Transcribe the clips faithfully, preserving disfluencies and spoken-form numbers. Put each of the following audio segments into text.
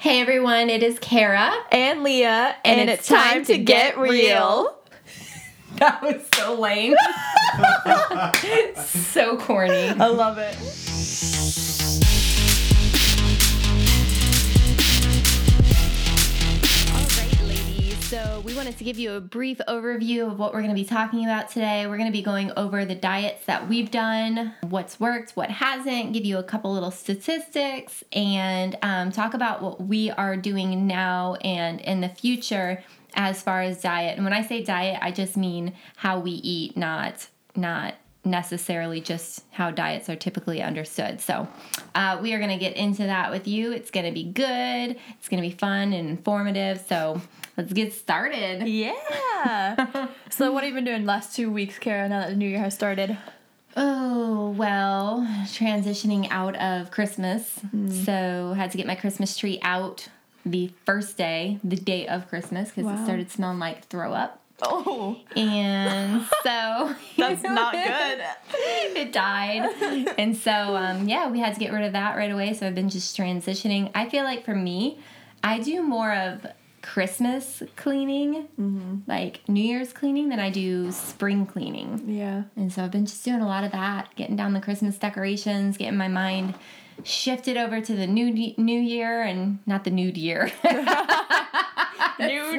Hey everyone, it is Kara and Leah, and, and it's, it's time, time to get, get real. real. That was so lame. So corny. I love it. All right, ladies. So we wanted to give you a brief overview of what we're going to be talking about today. We're going to be going over the diets that we've done, what's worked, what hasn't, give you a couple little statistics, and um, talk about what we are doing now and in the future as far as diet. And when I say diet, I just mean how we eat, not not necessarily just how diets are typically understood. So uh, we are going to get into that with you. It's going to be good. It's going to be fun and informative. So let's get started. Yeah. So what have you been doing the last two weeks, Kara, now that the new year has started? Oh, well, transitioning out of Christmas. Mm. So had to get my Christmas tree out the first day, the day of Christmas, because wow. It started smelling like throw up. Oh. And so. That's not good. It died. And so, um, yeah, we had to get rid of that right away. So I've been just transitioning. I feel like for me, I do more of Christmas cleaning, mm-hmm. like New Year's cleaning, than I do spring cleaning. Yeah. And so I've been just doing a lot of that, getting down the Christmas decorations, getting my mind shifted over to the new new year and not the nude year. Nude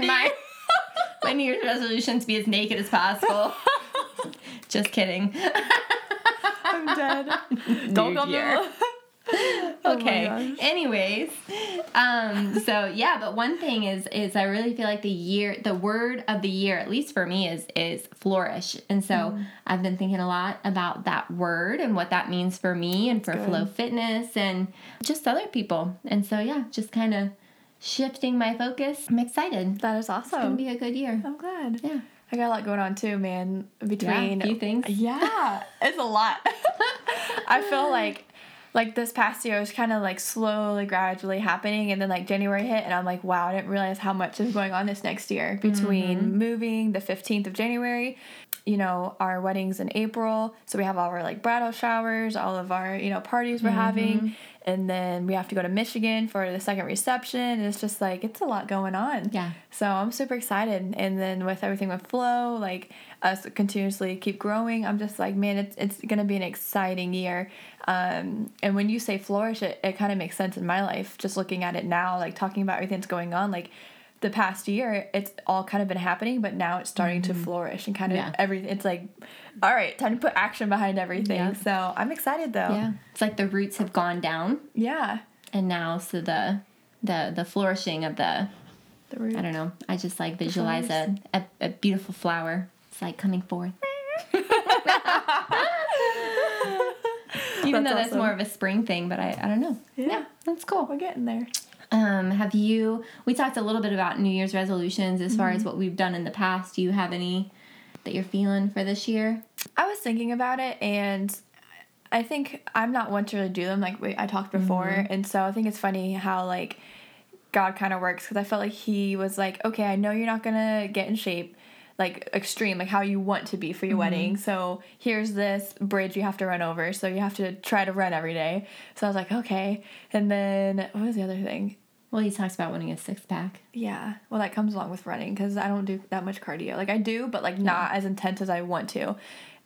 my, my New Year's resolution to be as naked as possible. Just kidding. I'm dead. Nude Don't come here. Okay. Oh Anyways, um, so yeah, but one thing is, is I really feel like the year, the word of the year, at least for me, is, is flourish. And so mm. I've been thinking a lot about that word and what that means for me and for Good. Flow Fitness and just other people. And so, yeah, just kind of shifting my focus. I'm excited. That is awesome. It's going to be a good year. I'm glad. Yeah. I got a lot going on too, man. Between. Yeah, a few things. Yeah. It's a lot. I feel like. Like, this past year, it was kind of, like, slowly, gradually happening, and then, like, January hit, and I'm like, wow, I didn't realize how much is going on this next year. Between mm-hmm. moving, the fifteenth of January, you know, our wedding's in April, so we have all our, like, bridal showers, all of our, you know, parties we're mm-hmm. having, and then we have to go to Michigan for the second reception, and it's just, like, it's a lot going on. Yeah. So I'm super excited, and then with everything with Flow, like, us continuously keep growing, I'm just like, man, it's, it's going to be an exciting year. Um, and when you say flourish, it, it kind of makes sense in my life, just looking at it now, like talking about everything that's going on, like the past year, it's all kind of been happening, but now it's starting mm-hmm. to flourish and kind of yeah. everything. It's like, all right, time to put action behind everything. Yeah. So I'm excited though. Yeah. It's like the roots have gone down. Yeah. And now, so the, the, the flourishing of the, the roots. I don't know. I just like visualize a, a, a beautiful flower. It's like coming forth. Even that's though that's awesome. More of a spring thing, but I, I don't know. Yeah. yeah, that's cool. We're getting there. Um, have you, we talked a little bit about New Year's resolutions as mm-hmm. far as what we've done in the past. Do you have any that you're feeling for this year? I was thinking about it, and I think I'm not one to really do them, like I talked before, mm-hmm. and so I think it's funny how, like, God kind of works, because I felt like he was like, okay, I know you're not going to get in shape, like, extreme, like how you want to be for your mm-hmm. wedding. So here's this bridge you have to run over. So you have to try to run every day. So I was like, okay. And then what was the other thing? Well, he talks about wanting a six pack. Yeah. Well, that comes along with running because I don't do that much cardio. Like I do, but like yeah. not as intense as I want to.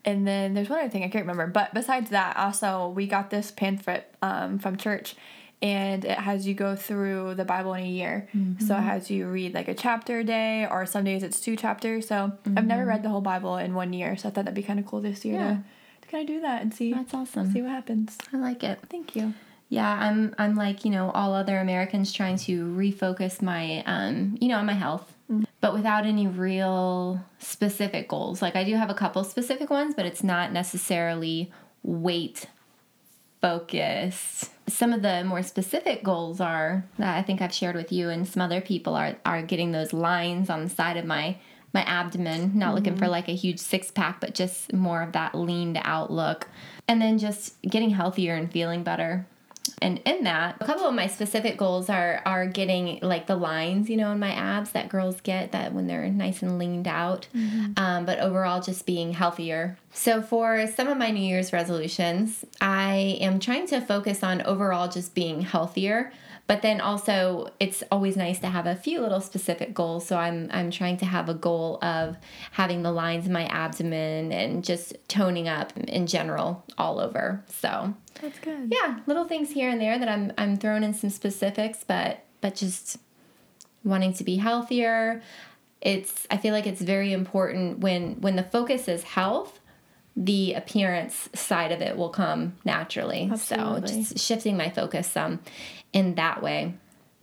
And then there's one other thing I can't remember. But besides that, also we got this pamphlet um, from church. And it has you go through the Bible in a year. Mm-hmm. So it has you read like a chapter a day, or some days it's two chapters. So mm-hmm. I've never read the whole Bible in one year. So I thought that'd be kind of cool this year yeah. to, to kind of do that and see. That's awesome. See what happens. I like it. Thank you. Yeah, I'm I'm like, you know, all other Americans trying to refocus my, um, you know, on my health. Mm-hmm. But without any real specific goals. Like I do have a couple specific ones, but it's not necessarily weight focused. Some of the more specific goals are that I think I've shared with you and some other people are, are getting those lines on the side of my, my abdomen, not mm-hmm. looking for like a huge six pack, but just more of that leaned out look. And then just getting healthier and feeling better. And in that, a couple of my specific goals are, are getting like the lines, you know, in my abs that girls get that when they're nice and leaned out, mm-hmm. um, but overall just being healthier. So for some of my New Year's resolutions, I am trying to focus on overall just being healthier, But then also it's always nice to have a few little specific goals. So I'm I'm trying to have a goal of having the lines in my abdomen and just toning up in general all over. So that's good. Yeah, little things here and there that I'm I'm throwing in some specifics, but but just wanting to be healthier. It's I feel like it's very important when when the focus is health, the appearance side of it will come naturally. Absolutely. So just shifting my focus some in that way.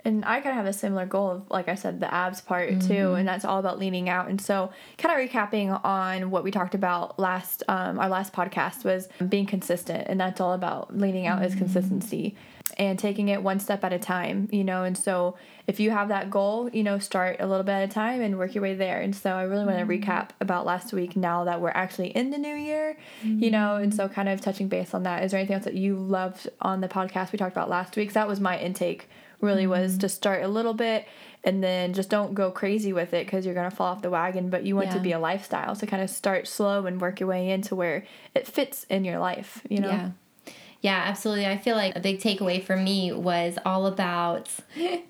And I kind of have a similar goal of, like I said, the abs part mm-hmm. too, and that's all about leaning out. And so kind of recapping on what we talked about last, um, our last podcast was being consistent, and that's all about leaning out mm-hmm. is consistency and taking it one step at a time, you know. And so if you have that goal, you know, start a little bit at a time and work your way there. And so I really mm-hmm. want to recap about last week now that we're actually in the new year, mm-hmm. you know, and so kind of touching base on that. Is there anything else that you loved on the podcast we talked about last week? 'Cause that was my intake. Really was to start a little bit and then just don't go crazy with it because you're going to fall off the wagon, but you want yeah. to be a lifestyle. So kind of start slow and work your way into where it fits in your life, you know? Yeah. Yeah, absolutely. I feel like a big takeaway for me was all about,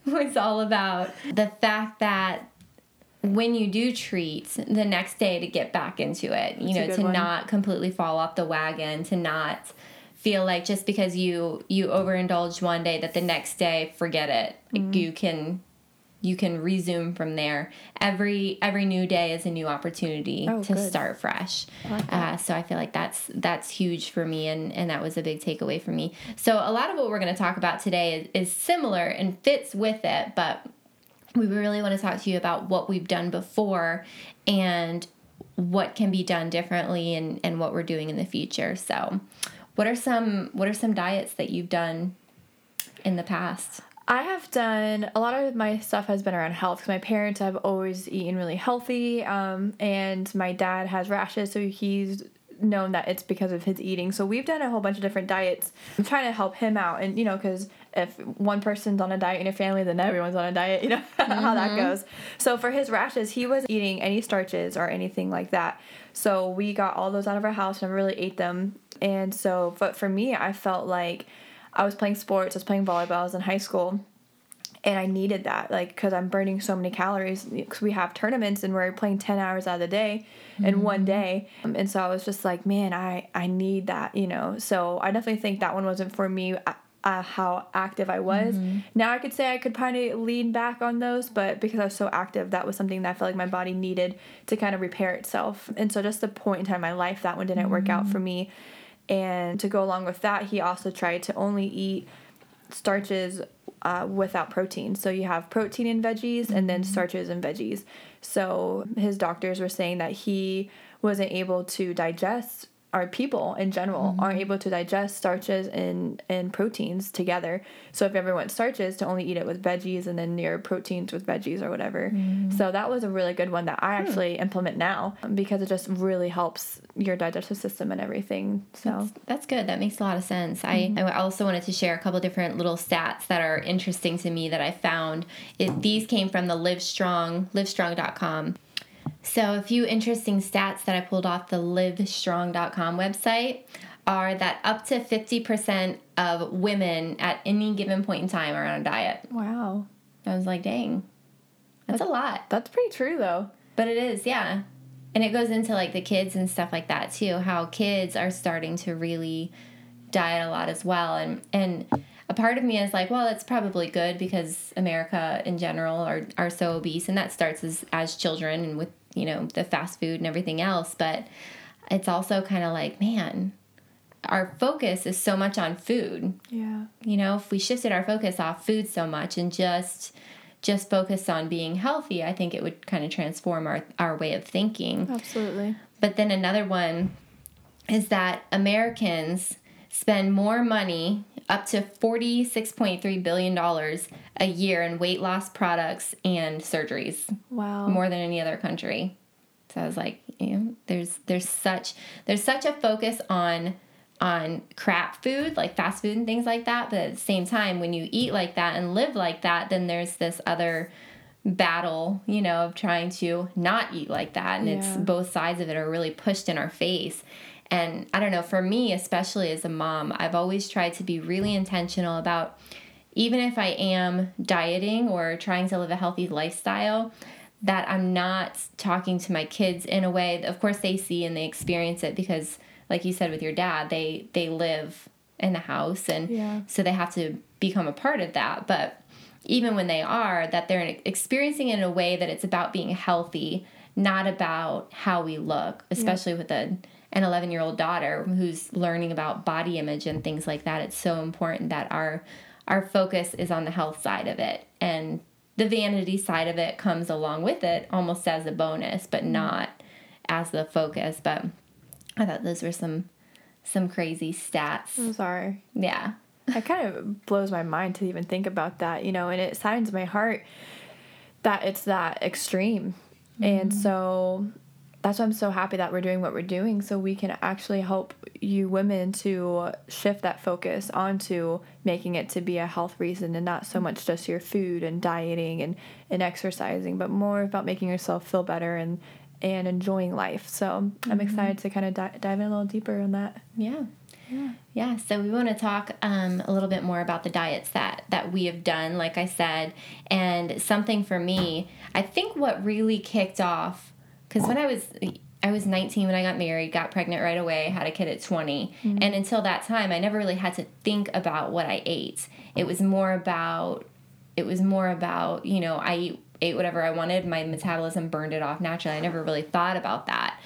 was all about the fact that when you do treat, the next day to get back into it, you That's know, to one. Not completely fall off the wagon, to not feel like just because you, you overindulge one day that the next day, forget it. Mm-hmm. You can you can resume from there. Every every new day is a new opportunity oh, to good. Start fresh. I like that. Uh, so I feel like that's that's huge for me, and, and that was a big takeaway for me. So a lot of what we're going to talk about today is, is similar and fits with it, but we really want to talk to you about what we've done before and what can be done differently and, and what we're doing in the future. So What are some What are some diets that you've done in the past? I have done a lot of my stuff has been around health. My parents have always eaten really healthy, um, and my dad has rashes, so he's known that it's because of his eating. So we've done a whole bunch of different diets. I'm trying to help him out, and you know, because if one person's on a diet in your family, then everyone's on a diet. You know mm-hmm. how that goes. So for his rashes, he wasn't eating any starches or anything like that. So we got all those out of our house and really ate them. And so, but for me, I felt like I was playing sports, I was playing volleyball, I was in high school, and I needed that, like, because I'm burning so many calories, because we have tournaments, and we're playing ten hours out of the day mm-hmm. in one day, um, and so I was just like, man, I, I need that, you know, so I definitely think that one wasn't for me, uh, how active I was. Mm-hmm. Now I could say I could probably lean back on those, but because I was so active, that was something that I felt like my body needed to kind of repair itself, and so just the point in time in my life, that one didn't mm-hmm. work out for me. And to go along with that, he also tried to only eat starches uh, without protein. So you have protein and veggies and then starches and veggies. So his doctors were saying that he wasn't able to digest, or people in general mm-hmm. aren't able to digest starches and, and proteins together. So if you ever want starches, to only eat it with veggies and then your proteins with veggies or whatever. Mm-hmm. So that was a really good one that I actually mm. implement now because it just really helps your digestive system and everything. So That's, that's good. That makes a lot of sense. Mm-hmm. I, I also wanted to share a couple different little stats that are interesting to me that I found. It, these came from the Livestrong, livestrong dot com. So a few interesting stats that I pulled off the livestrong dot com website are that up to fifty percent of women at any given point in time are on a diet. Wow. I was like, dang, that's, that's a lot. That's pretty true, though. But it is, yeah. And it goes into, like, the kids and stuff like that, too, how kids are starting to really diet a lot as well. And, and a part of me is like, well, that's probably good because America in general are, are so obese, and that starts as, as children and with, you know, the fast food and everything else. But it's also kind of like, man, our focus is so much on food. Yeah. You know, if we shifted our focus off food so much and just just focused on being healthy, I think it would kind of transform our, our way of thinking. Absolutely. But then another one is that Americans spend more money, up to forty-six point three billion dollars a year in weight loss products and surgeries. Wow. More than any other country. So I was like, you know, there's there's such there's such a focus on on crap food, like fast food and things like that, but at the same time when you eat like that and live like that, then there's this other battle, you know, of trying to not eat like that, and yeah. it's both sides of it are really pushed in our face. And I don't know, for me, especially as a mom, I've always tried to be really intentional about even if I am dieting or trying to live a healthy lifestyle, that I'm not talking to my kids in a way. Of course, they see and they experience it because, like you said with your dad, they, they live in the house, and yeah. so they have to become a part of that. But even when they are, that they're experiencing it in a way that it's about being healthy, not about how we look, especially yeah. with a, an eleven-year-old daughter who's learning about body image and things like that. It's so important that our our focus is on the health side of it, and the vanity side of it comes along with it almost as a bonus, but not as the focus. But I thought those were some some crazy stats. I'm sorry. Yeah. That kind of blows my mind to even think about that, you know, and it saddens my heart that it's that extreme. Mm-hmm. And so that's why I'm so happy that we're doing what we're doing, so we can actually help you women to shift that focus onto making it to be a health reason, and not so much just your food and dieting and, and exercising, but more about making yourself feel better and, and enjoying life. So mm-hmm. I'm excited to kind of di- dive in a little deeper on that. Yeah. Yeah. Yeah. So we want to talk um, a little bit more about the diets that, that we have done, like I said, and something for me, I think what really kicked off, because when I was, I was nineteen when I got married, got pregnant right away, had a kid at twenty. Mm-hmm. And until that time, I never really had to think about what I ate. It was more about, it was more about, you know, I ate whatever I wanted. My metabolism burned it off naturally. I never really thought about that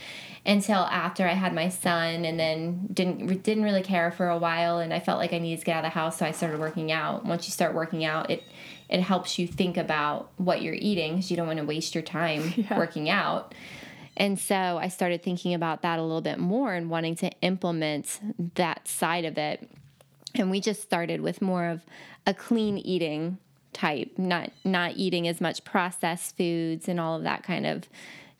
until after I had my son, and then didn't didn't really care for a while, and I felt like I needed to get out of the house, so I started working out. Once you start working out, it it helps you think about what you're eating, because you don't want to waste your time yeah. working out. And so I started thinking about that a little bit more and wanting to implement that side of it. And we just started with more of a clean eating type, not not eating as much processed foods and all of that kind of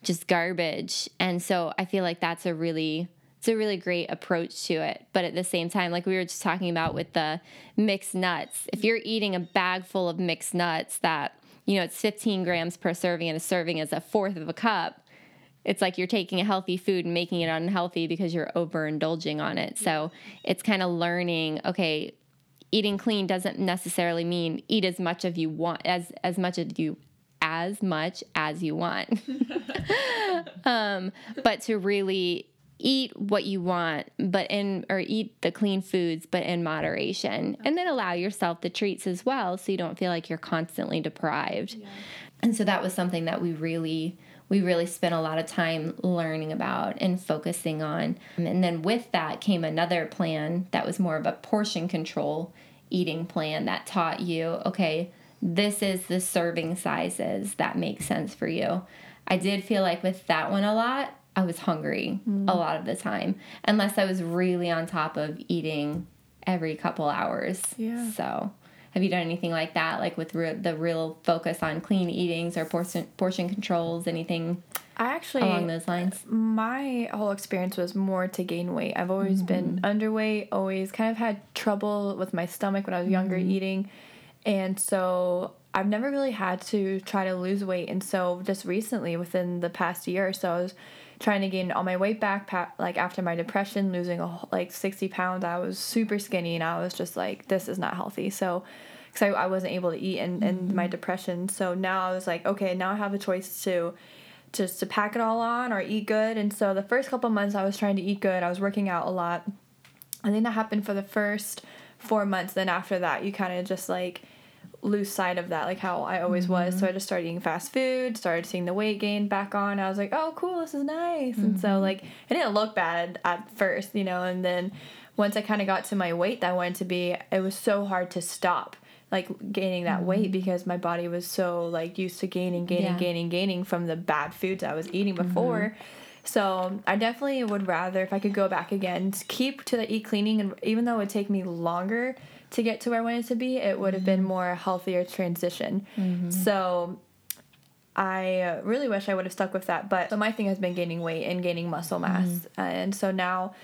just garbage. And so I feel like that's a really, it's a really great approach to it. But at the same time, like we were just talking about with the mixed nuts, if you're eating a bag full of mixed nuts that, you know, it's fifteen grams per serving, and a serving is a fourth of a cup, it's like you're taking a healthy food and making it unhealthy because you're overindulging on it. So it's kind of learning, okay, eating clean doesn't necessarily mean eat as much of you want, as, as much as you as much as you want, um, but to really eat what you want, but in, or eat the clean foods, but in moderation, and then allow yourself the treats as well, so you don't feel like you're constantly deprived. Yeah. And so that was something that we really, we really spent a lot of time learning about and focusing on. And then with that came another plan that was more of a portion control eating plan that taught you, okay, this is the serving sizes that make sense for you. I did feel like with that one a lot, I was hungry mm. a lot of the time, unless I was really on top of eating every couple hours. Yeah. So have you done anything like that, like with re- the real focus on clean eatings or portion, portion controls, anything I actually, along those lines? My whole experience was more to gain weight. I've always mm-hmm. been underweight, always kind of had trouble with my stomach when I was younger mm-hmm. eating. And so I've never really had to try to lose weight. And so just recently, within the past year or so, I was trying to gain all my weight back, pa- like after my depression, losing a whole, like sixty pounds. I was super skinny, and I was just like, this is not healthy. So, because I, I wasn't able to eat in, in mm-hmm. my depression. So now I was like, okay, now I have a choice to just to pack it all on or eat good. And so the first couple months I was trying to eat good. I was working out a lot. I think that happened for the first four months. Then after that, you kind of just like lose sight of that, like how I always mm-hmm. was. So I just started eating fast food, started seeing the weight gain back on. I was like, oh, cool, this is nice. Mm-hmm. And so like it didn't look bad at first, you know, and then once I kind of got to my weight that I wanted to be, it was so hard to stop like gaining that mm-hmm. weight, because my body was so like used to gaining, gaining, yeah. gaining, gaining from the bad foods I was eating before. Mm-hmm. So I definitely would rather, if I could go back again, keep to the eat cleaning, and even though it would take me longer to get to where I wanted to be, it would have been more a healthier transition. Mm-hmm. So I really wish I would have stuck with that. But so my thing has been gaining weight and gaining muscle mass. Mm-hmm. Uh, and so now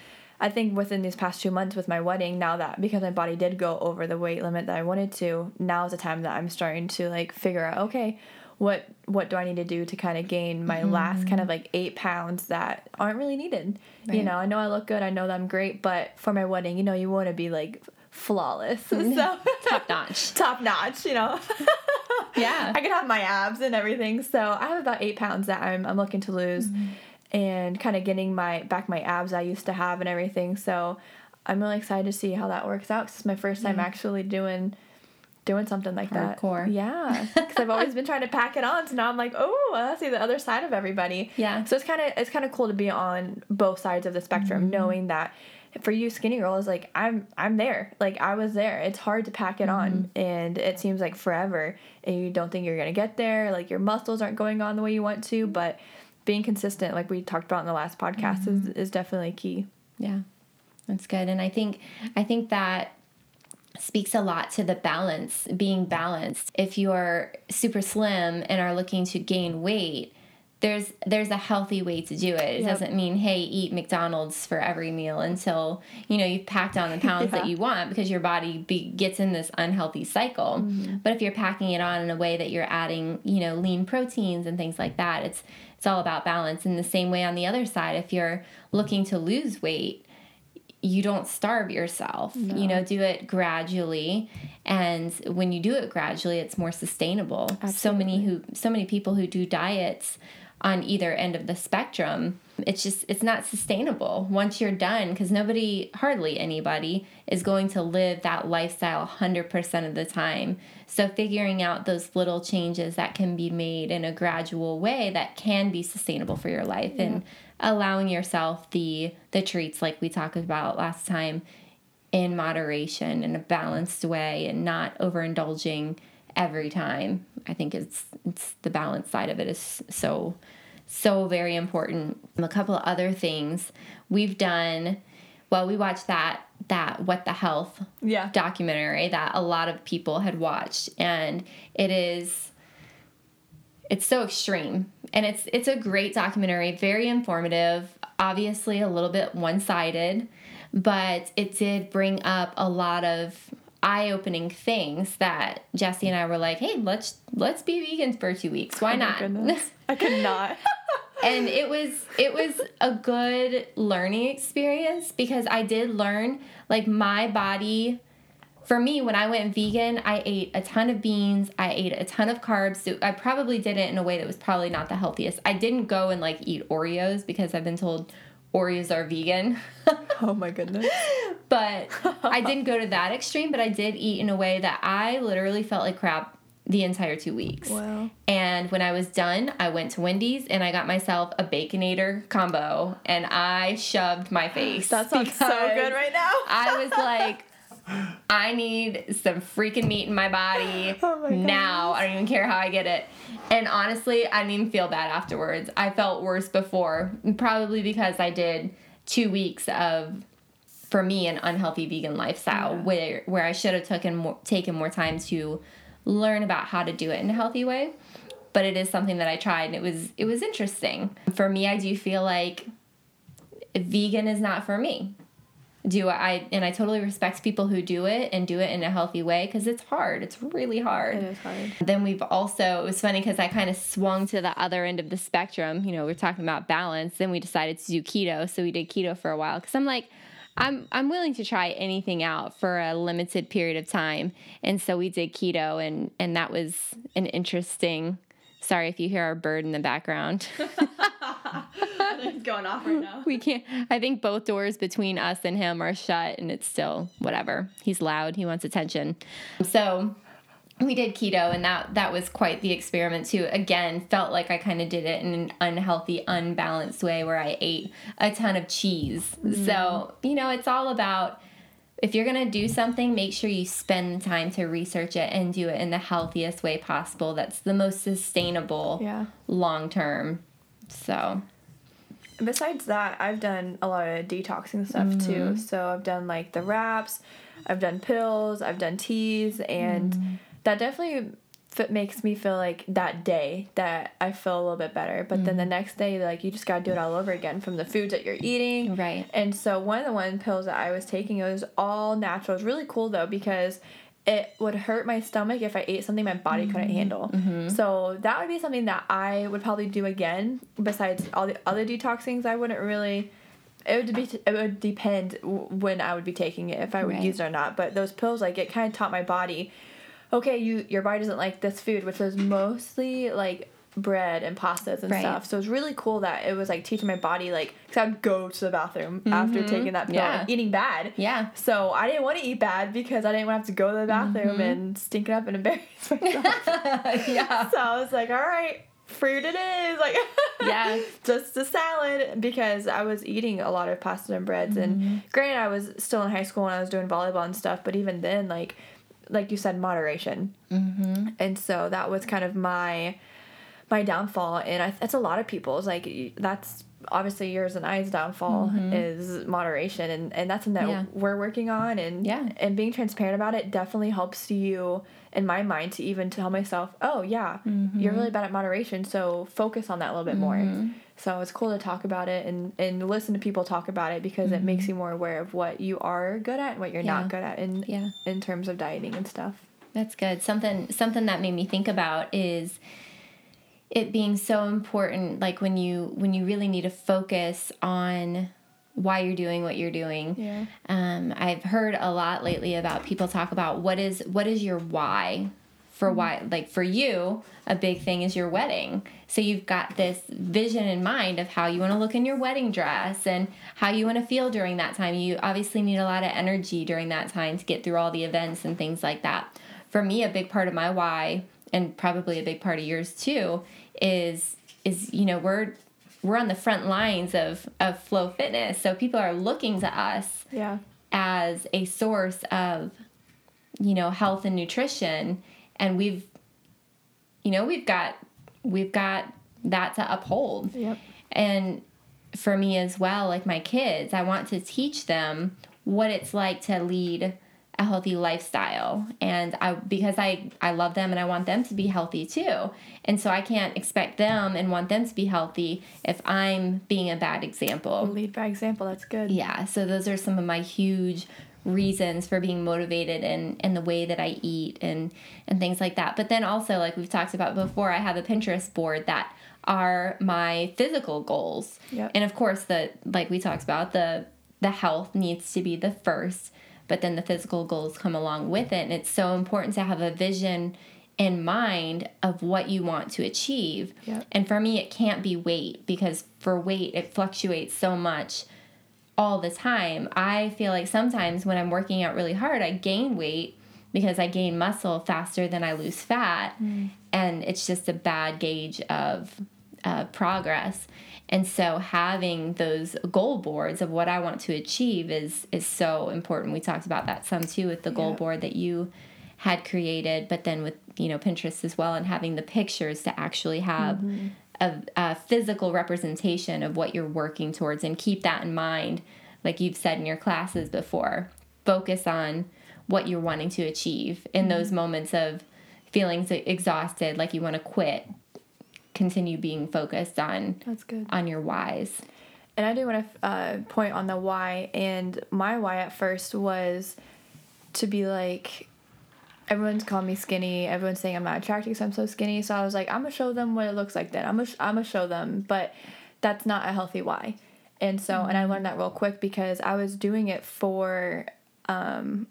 I think within these past two months with my wedding, now that because my body did go over the weight limit that I wanted to, now is the time that I'm starting to like figure out, okay, what what do I need to do to kind of gain my mm-hmm. last kind of like eight pounds that aren't really needed. Right. You know, I know I look good, I know that I'm great, but for my wedding, you know, you want to be like flawless. Mm-hmm. So top notch. Top notch, you know. Yeah. I could have my abs and everything. So I have about eight pounds that I'm I'm looking to lose, mm-hmm. and kind of getting my back my abs I used to have and everything. So I'm really excited to see how that works out, 'cause it's my first time mm-hmm. actually doing doing something like hardcore. That. Hardcore. Yeah. 'Cause I've always been trying to pack it on, so now I'm like, "Oh, I see the other side of everybody." Yeah. So it's kind of it's kind of cool to be on both sides of the spectrum, mm-hmm. knowing that for you skinny girl is like, I'm I'm there. Like, I was there. It's hard to pack it mm-hmm. on, and it seems like forever, and you don't think you're going to get there. Like, your muscles aren't going on the way you want to, but being consistent, like we talked about in the last podcast, mm-hmm. is, is definitely key. Yeah. That's good. And I think I think that speaks a lot to the balance, being balanced. If you're super slim and are looking to gain weight, there's there's a healthy way to do it. It yep. doesn't mean, hey, eat McDonald's for every meal until, you know, you've packed on the pounds yeah. that you want, because your body be, gets in this unhealthy cycle. Mm-hmm. But if you're packing it on in a way that you're adding, you know, lean proteins and things like that, it's it's all about balance. And the same way on the other side, if you're looking to lose weight, you don't starve yourself, no. you know, do it gradually. And when you do it gradually, it's more sustainable. Absolutely. So many who, so many people who do diets on either end of the spectrum, it's just, it's not sustainable once you're done. 'Cause nobody, hardly anybody is going to live that lifestyle one hundred percent of the time. So figuring out those little changes that can be made in a gradual way that can be sustainable for your life, yeah. and allowing yourself the the treats like we talked about last time in moderation, in a balanced way, and not overindulging every time. I think it's it's the balance side of it is so so very important. And a couple of other things we've done, well, we watched that that What the Health yeah. documentary that a lot of people had watched, and it is It's so extreme, and it's it's a great documentary, very informative, obviously a little bit one-sided, but it did bring up a lot of eye-opening things that Jesse and I were like, hey, let's let's be vegans for two weeks. Why oh not? Goodness. I could not. And it was it was a good learning experience, because I did learn, like, my body. For me, when I went vegan, I ate a ton of beans. I ate a ton of carbs. I probably did it in a way that was probably not the healthiest. I didn't go and, like, eat Oreos, because I've been told Oreos are vegan. Oh, my goodness. But I didn't go to that extreme, but I did eat in a way that I literally felt like crap the entire two weeks. Wow. And when I was done, I went to Wendy's and I got myself a Baconator combo, and I shoved my face. That sounds so good right now. I was like, I need some freaking meat in my body oh my now. I don't even care how I get it. And honestly, I didn't even feel bad afterwards. I felt worse before, probably because I did two weeks of, for me, an unhealthy vegan lifestyle, yeah. where where I should have taken more, taken more time to learn about how to do it in a healthy way. But it is something that I tried, and it was it was interesting. For me, I do feel like vegan is not for me. Do I, and I totally respect people who do it and do it in a healthy way, because it's hard. It's really hard. It is hard. Then we've also, it was funny because I kind of swung to the other end of the spectrum. You know, we're talking about balance. Then we decided to do keto. So we did keto for a while, because I'm like, I'm I'm willing to try anything out for a limited period of time. And so we did keto, and, and that was an interesting, sorry if you hear our bird in the background. It's going off right now. We can't. I think both doors between us and him are shut, and it's still whatever. He's loud. He wants attention. So we did keto, and that, that was quite the experiment too. Again, felt like I kind of did it in an unhealthy, unbalanced way, where I ate a ton of cheese. Mm-hmm. So, you know, it's all about, if you're going to do something, make sure you spend the time to research it and do it in the healthiest way possible. That's the most sustainable yeah. long-term. So besides that, I've done a lot of detoxing stuff mm-hmm. too. So I've done, like, the wraps, I've done pills, I've done teas, and mm-hmm. that definitely f- makes me feel like that day that I feel a little bit better. But mm-hmm. then the next day, like, you just got to do it all over again from the foods that you're eating. Right. And so one of the one pills that I was taking, it was all natural. It was really cool, though, because it would hurt my stomach if I ate something my body couldn't handle. Mm-hmm. So that would be something that I would probably do again. Besides all the other detoxings, I wouldn't really It would be it would depend when I would be taking it, if I would right. use it or not. But those pills, like, it kind of taught my body, okay, you your body doesn't like this food, which was mostly like bread and pastas and right. stuff. So it was really cool that it was like teaching my body, like, because I would go to the bathroom mm-hmm. after taking that pill yeah. and eating bad. Yeah. So I didn't want to eat bad because I didn't want to have to go to the bathroom mm-hmm. and stink it up and embarrass myself. yeah. So I was like, all right. Fruit it is, like, yeah, just a salad, because I was eating a lot of pasta and breads, mm-hmm. and granted, I was still in high school and I was doing volleyball and stuff, but even then, like, like you said, moderation, mm-hmm. and so that was kind of my, my downfall, and I, that's a lot of people's, like, that's obviously yours and I's downfall mm-hmm. is moderation, and, and that's something that yeah. we're working on, and yeah. and being transparent about it definitely helps you, in my mind, to even tell myself, oh yeah, mm-hmm. you're really bad at moderation, so focus on that a little bit mm-hmm. more. So it's cool to talk about it and, and listen to people talk about it, because mm-hmm. it makes you more aware of what you are good at and what you're yeah. not good at in yeah. in terms of dieting and stuff. That's good. Something something that made me think about is it being so important, like, when you when you really need to focus on why you're doing what you're doing. Yeah. Um, I've heard a lot lately about people talk about what is what is your why for mm-hmm. why, like, for you, a big thing is your wedding. So you've got this vision in mind of how you want to look in your wedding dress and how you want to feel during that time. You obviously need a lot of energy during that time to get through all the events and things like that. For me, a big part of my why, and probably a big part of yours too, is, is, you know, we're, we're on the front lines of, of Flow Fitness. So people are looking to us yeah. as a source of, you know, health and nutrition. And we've, you know, we've got, we've got that to uphold. Yep. And for me as well, like my kids, I want to teach them what it's like to lead a healthy lifestyle, and I because I I love them and I want them to be healthy too, and so I can't expect them and want them to be healthy if I'm being a bad example. Lead by example, that's good. Yeah, so those are some of my huge reasons for being motivated and and the way that I eat and and things like that. But then also, like we've talked about before, I have a Pinterest board that are my physical goals, yep. and of course the like we talked about the the health needs to be the first. But then the physical goals come along with it. And it's so important to have a vision in mind of what you want to achieve. Yep. And for me, it can't be weight, because for weight, it fluctuates so much all the time. I feel like sometimes when I'm working out really hard, I gain weight because I gain muscle faster than I lose fat. Mm. And it's just a bad gauge of uh, progress. And so having those goal boards of what I want to achieve is is so important. We talked about that some too with the goal yeah. board that you had created, but then with, you know, Pinterest as well, and having the pictures to actually have mm-hmm. a, a physical representation of what you're working towards, and keep that in mind. Like you've said in your classes before, focus on what you're wanting to achieve in mm-hmm. those moments of feeling exhausted, like you want to quit. Continue being focused on that's good. On your whys. And I do want to uh, point on the why, and my why at first was to be like, everyone's calling me skinny, everyone's saying I'm not attractive because I'm so skinny, so I was like, I'm going to show them what it looks like then. I'm going to I'm gonna show them, but that's not a healthy why. And so, mm-hmm. and I learned that real quick, because I was doing it for um,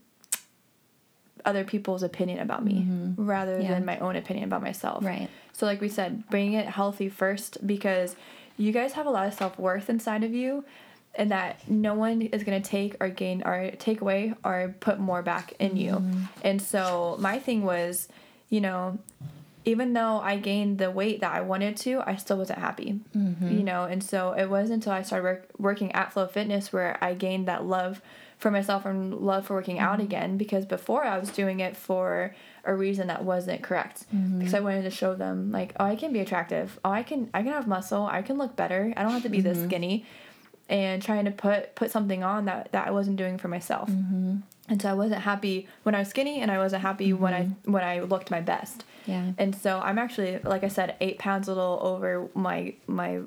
other people's opinion about me mm-hmm. rather yeah. than my own opinion about myself. Right. So like we said, bring it healthy first, because you guys have a lot of self-worth inside of you, and that no one is going to take or gain or take away or put more back in you. Mm-hmm. And so my thing was, you know, even though I gained the weight that I wanted to, I still wasn't happy, mm-hmm. you know? And so it wasn't until I started work, working at Flow Fitness where I gained that love for myself and love for working out again, because before I was doing it for a reason that wasn't correct, mm-hmm. because I wanted to show them, like, oh, I can be attractive. Oh, I can I can have muscle. I can look better. I don't have to be mm-hmm. this skinny, and trying to put, put something on that, that I wasn't doing for myself. Mm-hmm. And so I wasn't happy when I was skinny, and I wasn't happy mm-hmm. when I when I looked my best. Yeah. And so I'm actually, like I said, eight pounds a little over my my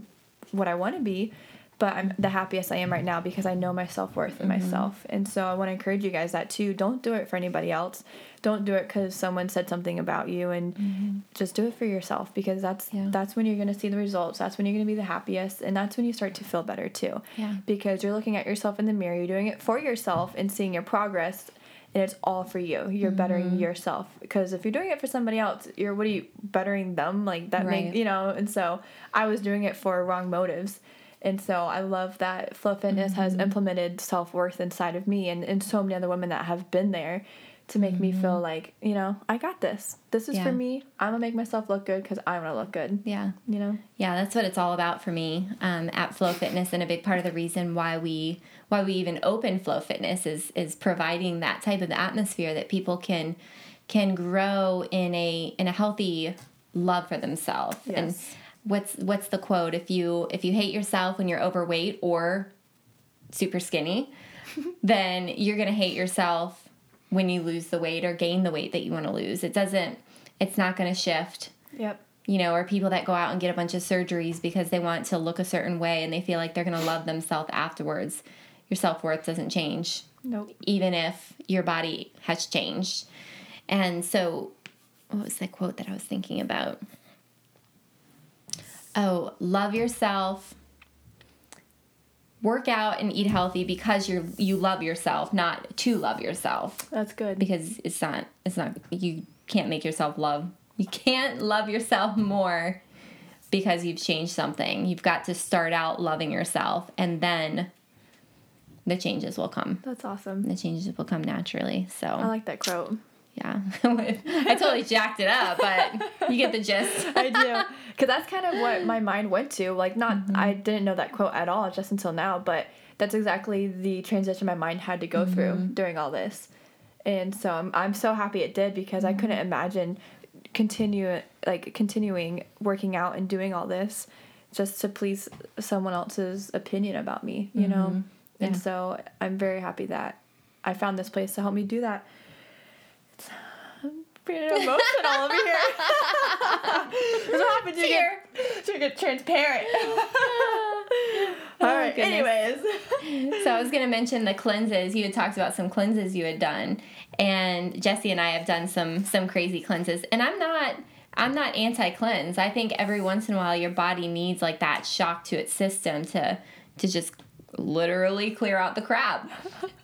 what I want to be. But I'm the happiest I am right now because I know my self-worth in mm-hmm. myself. And so I want to encourage you guys that too. Don't do it for anybody else. Don't do it because someone said something about you, and mm-hmm. just do it for yourself, because that's yeah. that's when you're going to see the results. That's when you're going to be the happiest, and that's when you start to feel better too. Yeah. Because you're looking at yourself in the mirror, you're doing it for yourself and seeing your progress, and it's all for you. You're mm-hmm. bettering yourself, because if you're doing it for somebody else, you're what are you bettering them? Like that right. make, you know, and so I was doing it for wrong motives. And so I love that Flow Fitness mm-hmm. has implemented self-worth inside of me, and, and so many other women that have been there to make mm-hmm. me feel like, you know, I got this. This is yeah. for me. I'm going to make myself look good because I want to look good. Yeah. You know? Yeah, that's what it's all about for me um, at Flow Fitness. And a big part of the reason why we why we even open Flow Fitness is is providing that type of atmosphere that people can can grow in a in a healthy love for themselves. Yes. And, What's what's the quote? If you if you hate yourself when you're overweight or super skinny, then you're gonna hate yourself when you lose the weight or gain the weight that you want to lose. It doesn't. It's not gonna shift. Yep. You know, or people that go out and get a bunch of surgeries because they want to look a certain way and they feel like they're gonna love themselves afterwards. Your self-worth doesn't change. Nope. Even if your body has changed. And so, what was that quote that I was thinking about? Oh, love yourself, work out and eat healthy because you're, you love yourself, not to love yourself. That's good. Because it's not, it's not, you can't make yourself love, you can't love yourself more because you've changed something. You've got to start out loving yourself, and then the changes will come. That's awesome. The changes will come naturally. So I like that quote. Yeah, I totally jacked it up, but you get the gist. I do, because that's kind of what my mind went to. Like, not mm-hmm. I didn't know that quote at all just until now, but that's exactly the transition my mind had to go mm-hmm. through during all this. And so I'm I'm so happy it did, because I couldn't imagine continue like continuing working out and doing all this just to please someone else's opinion about me, you mm-hmm. know. Yeah. And so I'm very happy that I found this place to help me do that. I'm being emotional over here. That's what happens to get, to get transparent. All oh, right, goodness. Anyways. So I was going to mention the cleanses. You had talked about some cleanses you had done. And Jesse and I have done some some crazy cleanses. And I'm not I'm not anti-cleanse. I think every once in a while your body needs like that shock to its system to to just literally clear out the crap.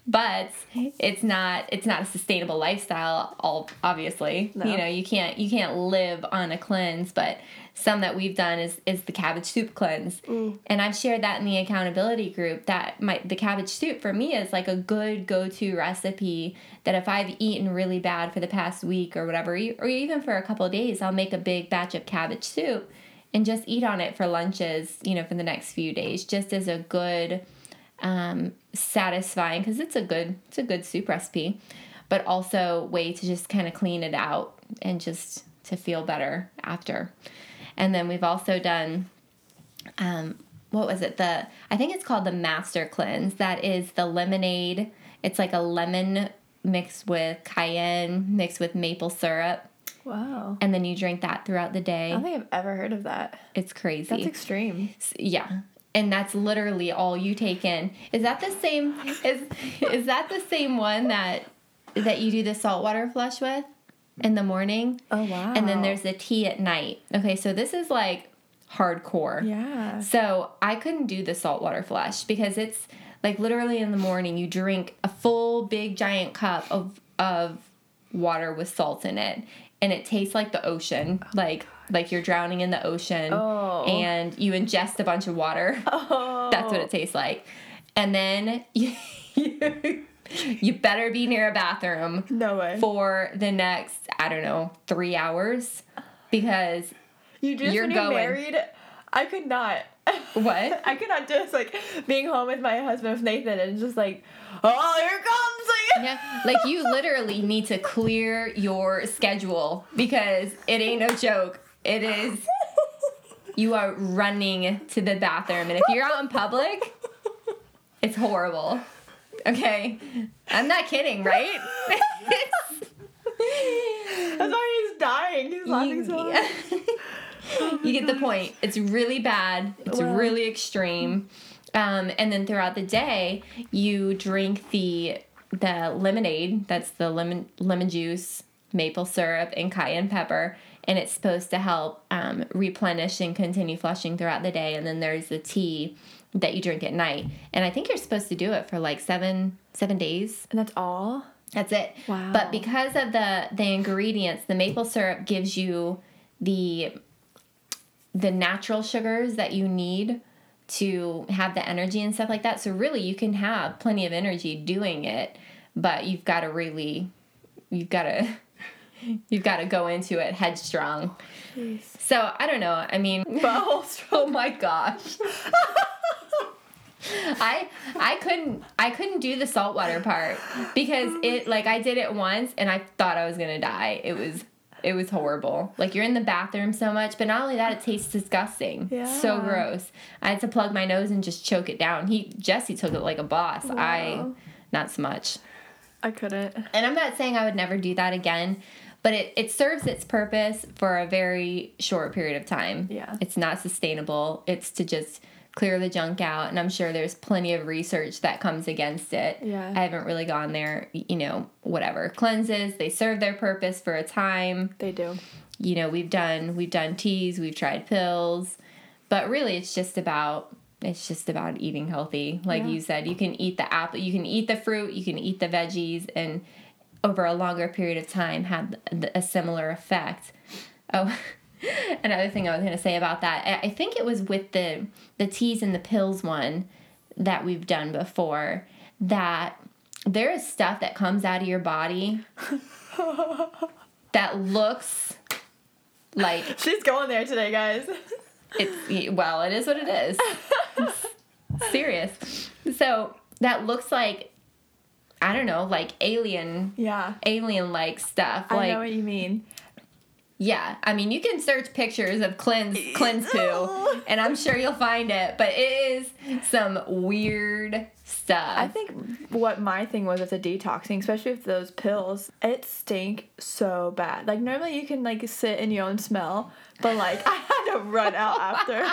But it's not it's not a sustainable lifestyle, all obviously. No. You know, you can't you can't live on a cleanse, but some that we've done is is the cabbage soup cleanse. Mm. And I've shared that in the accountability group that my the cabbage soup for me is like a good go-to recipe that if I've eaten really bad for the past week or whatever, or even for a couple of days, I'll make a big batch of cabbage soup and just eat on it for lunches, you know, for the next few days, just as a good Um, satisfying, because it's a good it's a good soup recipe, but also way to just kind of clean it out and just to feel better after. And then we've also done um, what was it the I think it's called the Master Cleanse. That is the lemonade. It's like a lemon mixed with cayenne mixed with maple syrup. Wow. And then you drink that throughout the day. I don't think I've ever heard of that. It's crazy. That's extreme. Yeah. And that's literally all you take in. Is that the same? Is is that the same one that that you do the saltwater flush with in the morning? Oh wow! And then there's the tea at night. Okay, so this is like hardcore. Yeah. So I couldn't do the saltwater flush because it's like literally in the morning you drink a full big giant cup of of water with salt in it, and it tastes like the ocean, like. Like you're drowning in the ocean oh. and you ingest a bunch of water. Oh. That's what it tastes like. And then you, you, you better be near a bathroom. No way. For the next, I don't know, three hours because you just, you're when going. You're married, I could not. What? I could not do this. Like being home with my husband, with Nathan, and just like, oh, here comes. Yeah, like you literally need to clear your schedule because it ain't no joke. It is, you are running to the bathroom. And if you're out in public, it's horrible. Okay? I'm not kidding, right? That's why he's dying. He's laughing so hard. Yeah. Oh my gosh. You get the point. It's really bad. It's wow. really extreme. Um, and then throughout the day, you drink the the lemonade. That's the lemon lemon juice, maple syrup, and cayenne pepper. And it's supposed to help um, replenish and continue flushing throughout the day. And then there's the tea that you drink at night. And I think you're supposed to do it for like seven seven days. And that's all? That's it. Wow. But because of the, the ingredients, the maple syrup gives you the the natural sugars that you need to have the energy and stuff like that. So really you can have plenty of energy doing it, but you've got to really, you've got to, you've got to go into it headstrong. Jeez. So I don't know. I mean, oh my gosh. I I couldn't I couldn't do the saltwater part because it like I did it once and I thought I was gonna die. It was it was horrible. Like you're in the bathroom so much, but not only that, it tastes disgusting. Yeah. So gross. I had to plug my nose and just choke it down. He Jesse took it like a boss. Wow. I not so much. I couldn't. And I'm not saying I would never do that again, but it, it serves its purpose for a very short period of time. Yeah. It's not sustainable. It's to just clear the junk out, and I'm sure there's plenty of research that comes against it. Yeah. I haven't really gone there, you know, whatever. Cleanses, they serve their purpose for a time. They do. You know, we've done we've done teas, we've tried pills, but really it's just about it's just about eating healthy. Like yeah. you said, you can eat the apple, you can eat the fruit, you can eat the veggies, and over a longer period of time have a similar effect. Oh, another thing I was going to say about that, I think it was with the the teas and the pills one that we've done before, that there is stuff that comes out of your body that looks like... She's going there today, guys. It's, well, it is what it is. It's serious. So that looks like, I don't know, like alien, yeah. alien-like stuff. I like, know what you mean. Yeah, I mean, you can search pictures of cleanse, cleanse poo, and I'm sure you'll find it, but it is some weird stuff. I think what my thing was with the detoxing, especially with those pills, it stank so bad. Like, normally you can, like, sit in your own smell, but, like, I had to run out after.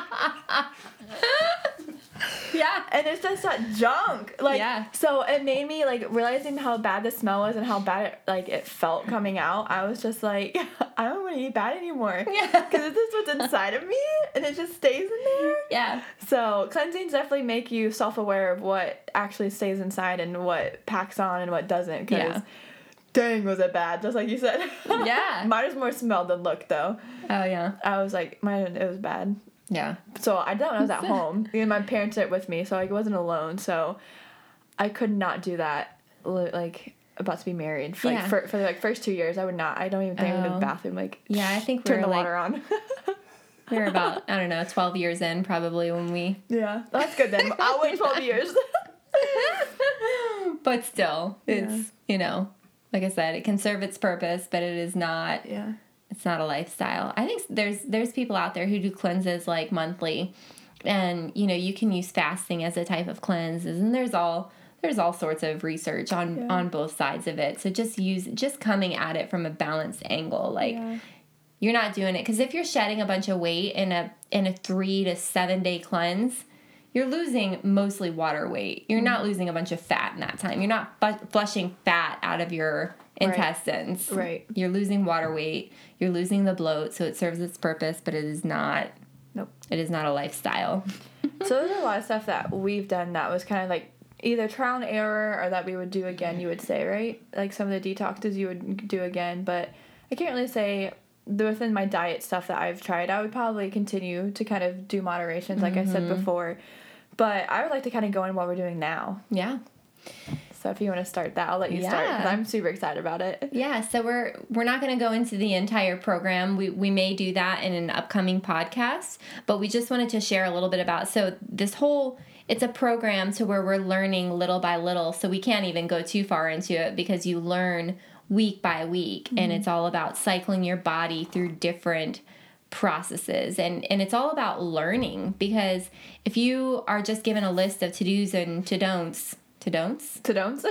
Yeah. And it's just that junk. Like, yeah. So it made me, like, realizing how bad the smell was and how bad, it, like, it felt coming out. I was just like, I don't want to eat bad anymore. Yeah. Because this is what's inside of me, and it just stays in there. Yeah. So cleansings definitely make you self-aware of what actually stays inside and what packs on and what doesn't. Because yeah. dang, was it bad, just like you said. Yeah. Mine was more smell than look, though. Oh, yeah. I was like, mine, it was bad. Yeah. So I did that when I was at home. And my parents did it with me, so I wasn't alone. So I could not do that, like, about to be married. Like, yeah. for, for the like, first two years, I would not. I don't even think oh. I would go to the bathroom. Like, yeah, I think turn we're the like, water on. We were about, I don't know, twelve years in probably when we... Yeah. That's good then. I'll wait twelve years. But still, it's, yeah. you know, like I said, it can serve its purpose, but it is not... Yeah. It's not a lifestyle. I think there's there's people out there who do cleanses like monthly, and you know you can use fasting as a type of cleanses. And there's all there's all sorts of research on, yeah. on both sides of it. So just use just coming at it from a balanced angle. Like yeah. you're not doing it because if you're shedding a bunch of weight in a in a three to seven day cleanse, you're losing mostly water weight. You're mm-hmm. not losing a bunch of fat in that time. You're not f- flushing fat out of your intestines. Right. You're losing water weight. You're losing the bloat, so it serves its purpose, but it is not nope. It is not a lifestyle. So there's a lot of stuff that we've done that was kind of like either trial and error or that we would do again, you would say, right? Like some of the detoxes you would do again, but I can't really say within my diet stuff that I've tried, I would probably continue to kind of do moderations like mm-hmm. I said before. But I would like to kind of go in what we're doing now. Yeah. So if you want to start that, I'll let you yeah. start because I'm super excited about it. Yeah, so we're we're not going to go into the entire program. We we may do that in an upcoming podcast, but we just wanted to share a little bit about. So this whole, it's a program to where we're learning little by little, so we can't even go too far into it because you learn week by week, mm-hmm. and it's all about cycling your body through different processes, and and it's all about learning because if you are just given a list of to-dos and to-don'ts, To don'ts? To don'ts? To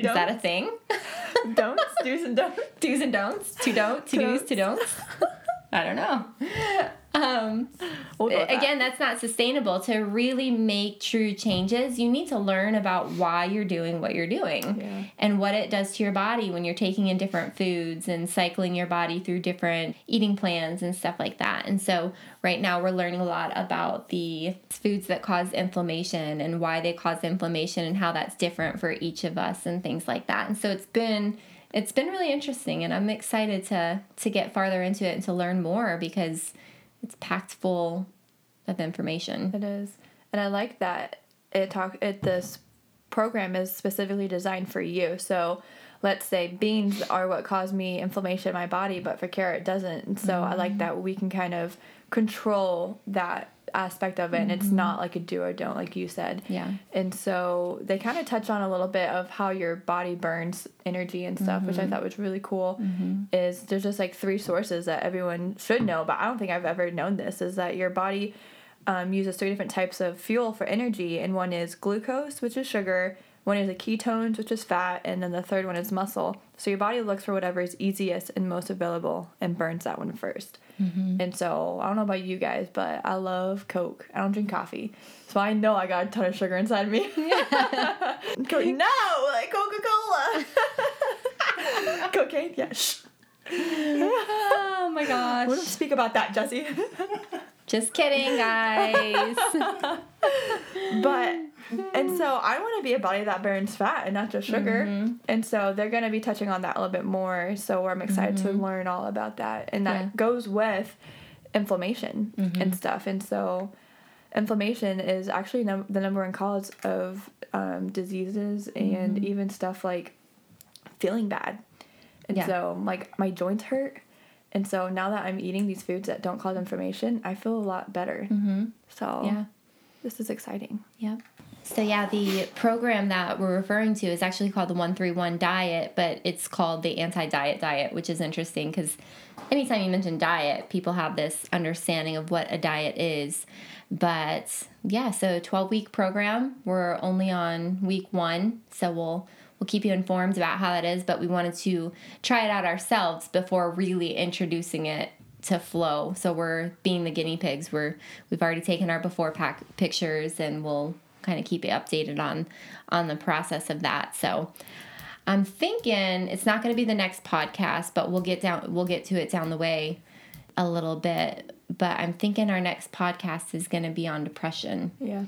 don'ts. Is that a thing? Don'ts? Do's and don'ts? Do's and don'ts? To don't? To do's, to don'ts? I don't know. um, we'll go with that. Again, that's not sustainable. To really make true changes, you need to learn about why you're doing what you're doing, yeah, and what it does to your body when you're taking in different foods and cycling your body through different eating plans and stuff like that. And so right now we're learning a lot about the foods that cause inflammation and why they cause inflammation and how that's different for each of us and things like that. And so it's been... It's been really interesting, and I'm excited to to get farther into it and to learn more because it's packed full of information. It is. And I like that it talk it this program is specifically designed for you. So let's say beans are what cause me inflammation in my body, but for Kara it doesn't. So mm-hmm. I like that we can kind of control that aspect of it, and it's not like a do or don't, like you said. Yeah. And so they kind of touch on a little bit of how your body burns energy and stuff, mm-hmm. which I thought was really cool. Mm-hmm. Is there's just like three sources that everyone should know, but I don't think I've ever known this, is that your body um, uses three different types of fuel for energy, and one is glucose, which is sugar, one is the ketones, which is fat, and then the third one is muscle. So your body looks for whatever is easiest and most available and burns that one first. Mm-hmm. And so, I don't know about you guys, but I love Coke. I don't drink coffee. So I know I got a ton of sugar inside me. Yeah. Co- no! Like Coca-Cola! Cocaine? Yeah. Shh. Oh my gosh. We'll speak about that, Jesse. Just kidding, guys. But, and so I want to be a body that burns fat and not just sugar. Mm-hmm. And so they're going to be touching on that a little bit more. So I'm excited mm-hmm. to learn all about that. And that yeah. goes with inflammation mm-hmm. and stuff. And so inflammation is actually num- the number one cause of um, diseases and mm-hmm. even stuff like feeling bad. And yeah. so, like, my joints hurt. And so now that I'm eating these foods that don't cause inflammation, I feel a lot better. Mm-hmm. So yeah. this is exciting. Yep. So yeah, the program that we're referring to is actually called the one three one Diet, but it's called the Anti-Diet Diet, which is interesting because anytime you mention diet, people have this understanding of what a diet is. But yeah, so twelve-week program. We're only on week one, so we'll... We'll keep you informed about how that is, but we wanted to try it out ourselves before really introducing it to Flow. So we're being the guinea pigs. We're, we've already taken our before pack pictures, and we'll kind of keep you updated on, on the process of that. So I'm thinking it's not going to be the next podcast, but we'll get down, we'll get to it down the way a little bit. But I'm thinking our next podcast is going to be on depression. Yeah.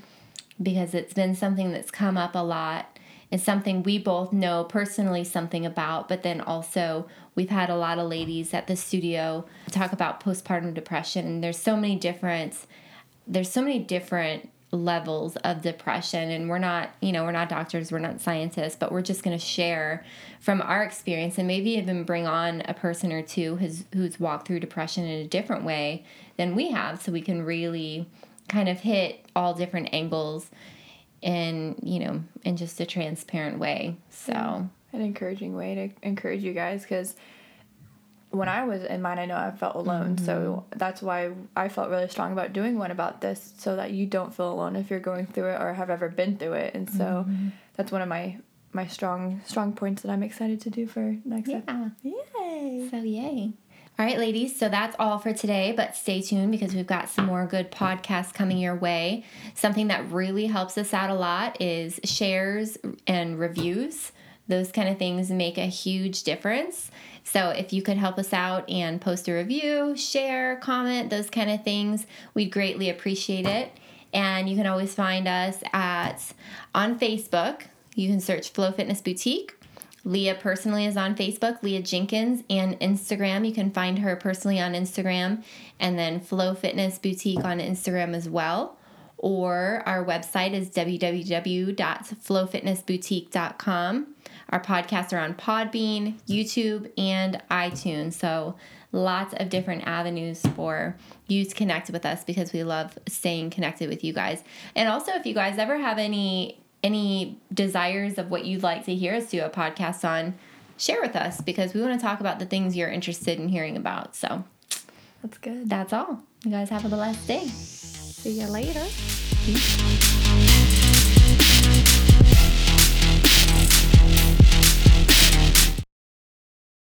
Because it's been something that's come up a lot. It's something we both know personally something about, but then also we've had a lot of ladies at the studio talk about postpartum depression. And there's so many different, there's so many different levels of depression. And we're not, you know, we're not doctors, we're not scientists, but we're just going to share from our experience and maybe even bring on a person or two who's, who's walked through depression in a different way than we have, so we can really kind of hit all different angles. In, you know, in just a transparent way. So an encouraging way to encourage you guys, because when I was in mine, I know I felt alone. Mm-hmm. So that's why I felt really strong about doing one about this, so that you don't feel alone if you're going through it or have ever been through it. And so mm-hmm. that's one of my my strong strong points that I'm excited to do for next yeah. time. Yay! So yay. All right, ladies, so that's all for today, but stay tuned because we've got some more good podcasts coming your way. Something that really helps us out a lot is shares and reviews. Those kind of things make a huge difference. So if you could help us out and post a review, share, comment, those kind of things, we'd greatly appreciate it. And you can always find us at on Facebook. You can search Flow Fitness Boutique. Leah personally is on Facebook, Leah Jenkins, and Instagram. You can find her personally on Instagram, and then Flow Fitness Boutique on Instagram as well. Or our website is w w w dot flow fitness boutique dot com. Our podcasts are on Podbean, YouTube, and iTunes. So lots of different avenues for you to connect with us, because we love staying connected with you guys. And also, if you guys ever have any any desires of what you'd like to hear us do a podcast on, share with us, because we want to talk about the things you're interested in hearing about. So that's good. That's all. You guys have a blessed day. See you later. Peace.